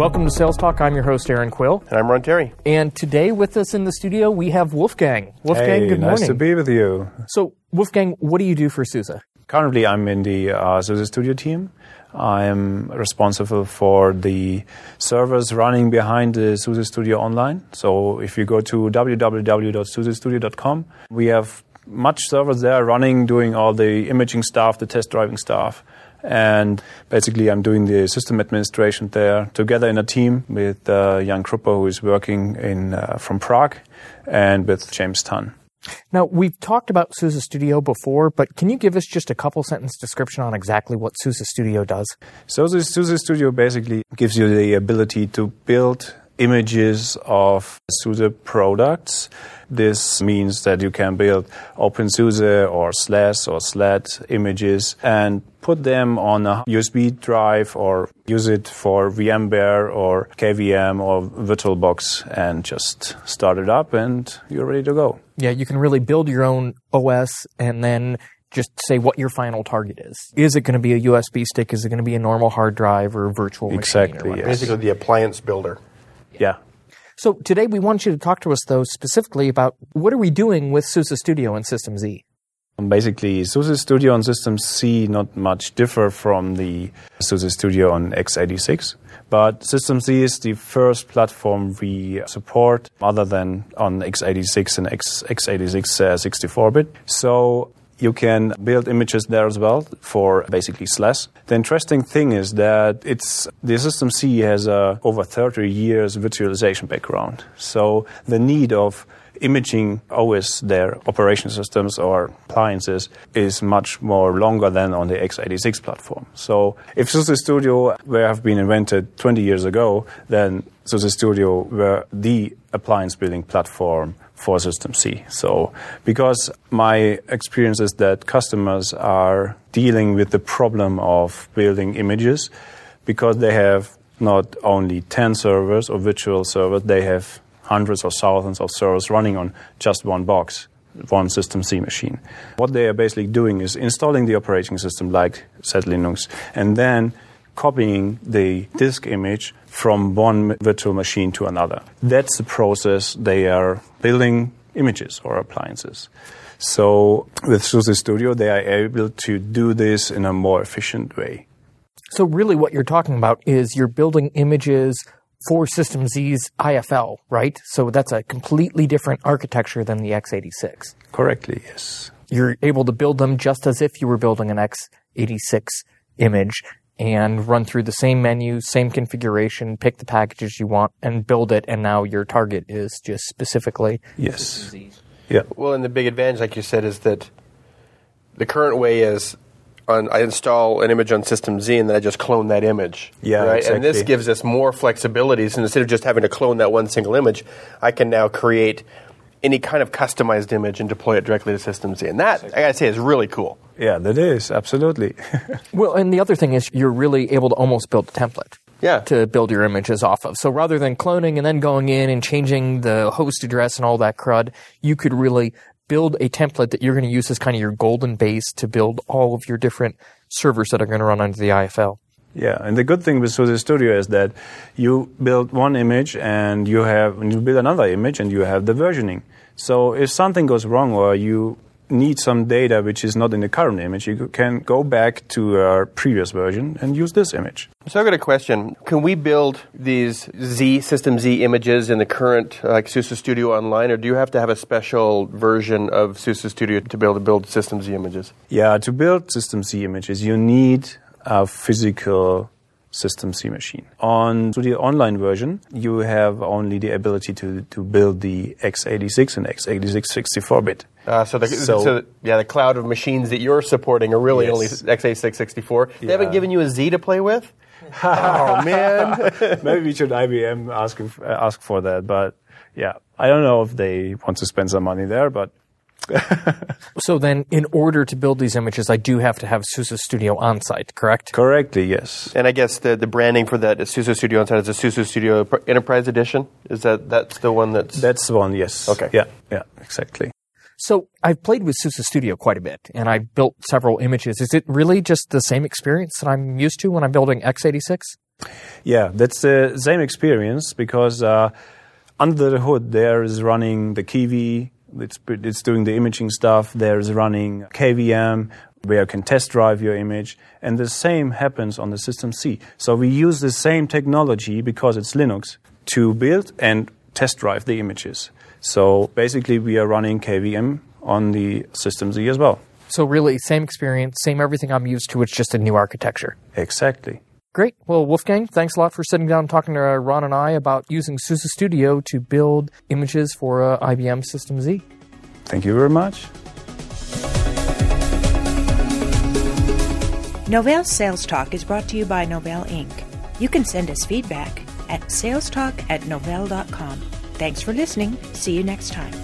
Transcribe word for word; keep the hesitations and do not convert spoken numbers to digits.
Welcome to Sales Talk. I'm your host, Aaron Quill. And I'm Ron Terry. And today with us in the studio, we have Wolfgang. Wolfgang, hey, good morning. Nice to be with you. So, Wolfgang, what do you do for SUSE? Currently, I'm in the uh, SUSE Studio team. I'm responsible for the servers running behind the SUSE Studio online. So if you go to w w w dot suse studio dot com, we have much servers there running, doing all the imaging stuff, the test driving stuff. And basically, I'm doing the system administration there together in a team with uh, Jan Krupper, who is working in uh, from Prague, and with James Tan. Now, we've talked about SUSE Studio before, but can you give us just a couple sentence description on exactly what SUSE Studio does? So the SUSE Studio basically gives you the ability to build images of SUSE products. This means that you can build OpenSUSE or SLES or SLAT images and put them on a U S B drive or use it for VMware or K V M or VirtualBox and just start it up and you're ready to go. Yeah, you can really build your own O S and then just say what your final target is. Is it going to be a U S B stick? Is it going to be a normal hard drive or a virtual machine? Exactly, yes. Basically the appliance builder. Yeah. So today we want you to talk to us, though, specifically about what are we doing with SUSE Studio and System z? Basically, SUSE Studio and System z not much differ from the SUSE Studio on x eighty-six, but System z is the first platform we support other than on x eighty-six and x eighty-six sixty-four bit. So you can build images there as well for basically SLES. The interesting thing is that it's the System z has a, over thirty years virtualization background. So the need of imaging O S, their operation systems or appliances, is much more longer than on the x eighty-six platform. So if SUSE Studio were have been invented twenty years ago, then SUSE Studio were the appliance building platform for System z. So because my experience is that customers are dealing with the problem of building images because they have not only ten servers or virtual servers, they have hundreds or thousands of servers running on just one box, one System z machine. What they are basically doing is installing the operating system like SAT Linux and then copying the disk image from one virtual machine to another. That's the process they are building images or appliances. So with SUSE Studio, they are able to do this in a more efficient way. So really what you're talking about is you're building images for System z's I F L, right? So that's a completely different architecture than the x eighty-six. Correctly, yes. You're able to build them just as if you were building an x eighty-six image and run through the same menu, same configuration, pick the packages you want, and build it, and now your target is just specifically yes. System z. Yeah. Well, and the big advantage, like you said, is that the current way is I install an image on System z and then I just clone that image. Yeah, right? Exactly. And this gives us more flexibility. So instead of just having to clone that one single image, I can now create any kind of customized image and deploy it directly to System z. And that, I got to say, is really cool. Yeah, that is, absolutely. Well, and the other thing is you're really able to almost build a template. Yeah. To build your images off of. So rather than cloning and then going in and changing the host address and all that crud, you could really build a template that you're going to use as kind of your golden base to build all of your different servers that are going to run under the I F L. Yeah, and the good thing with SUSE Studio is that you build one image and you have and you build another image and you have the versioning. So if something goes wrong or you need some data which is not in the current image, you can go back to our previous version and use this image. So I've got a question. Can we build these Z, System z images in the current like SUSE Studio online, or do you have to have a special version of SUSE Studio to be able to build System z images? Yeah, to build System z images, you need a physical System z machine. On the online version, you have only the ability to, to build the x eighty-six and x eighty-six sixty-four bit. Uh, so, the, so, so yeah, the cloud of machines that you're supporting are really yes. only x eighty-six sixty-four. Yeah. They haven't given you a Z to play with? Oh, man. Maybe we should I B M ask, if, uh, ask for that. But, yeah, I don't know if they want to spend some money there, but... So then, in order to build these images, I do have to have SUSE Studio on-site, correct? Correctly, yes. And I guess the, the branding for that is SUSE Studio on-site is the SUSE Studio Enterprise Edition? Is that that's the one that's... That's the one, yes. Okay. Yeah, yeah, exactly. So I've played with SUSE Studio quite a bit, and I built several images. Is it really just the same experience that I'm used to when I'm building x eighty-six? Yeah, that's the same experience, because uh, under the hood there is running the Kiwi, it's, it's doing the imaging stuff, there is running K V M, where you can test drive your image, and the same happens on the System Z. So we use the same technology, because it's Linux, to build and test drive the images. So basically we are running K V M on the System Z as well. So really, same experience, same everything I'm used to, it's just a new architecture. Exactly. Great. Well, Wolfgang, thanks a lot for sitting down and talking to Ron and I about using SUSE Studio to build images for uh, I B M System Z. Thank you very much. Novell Sales Talk is brought to you by Novell Incorporated. You can send us feedback at salestalk at novell dot com. Thanks for listening. See you next time.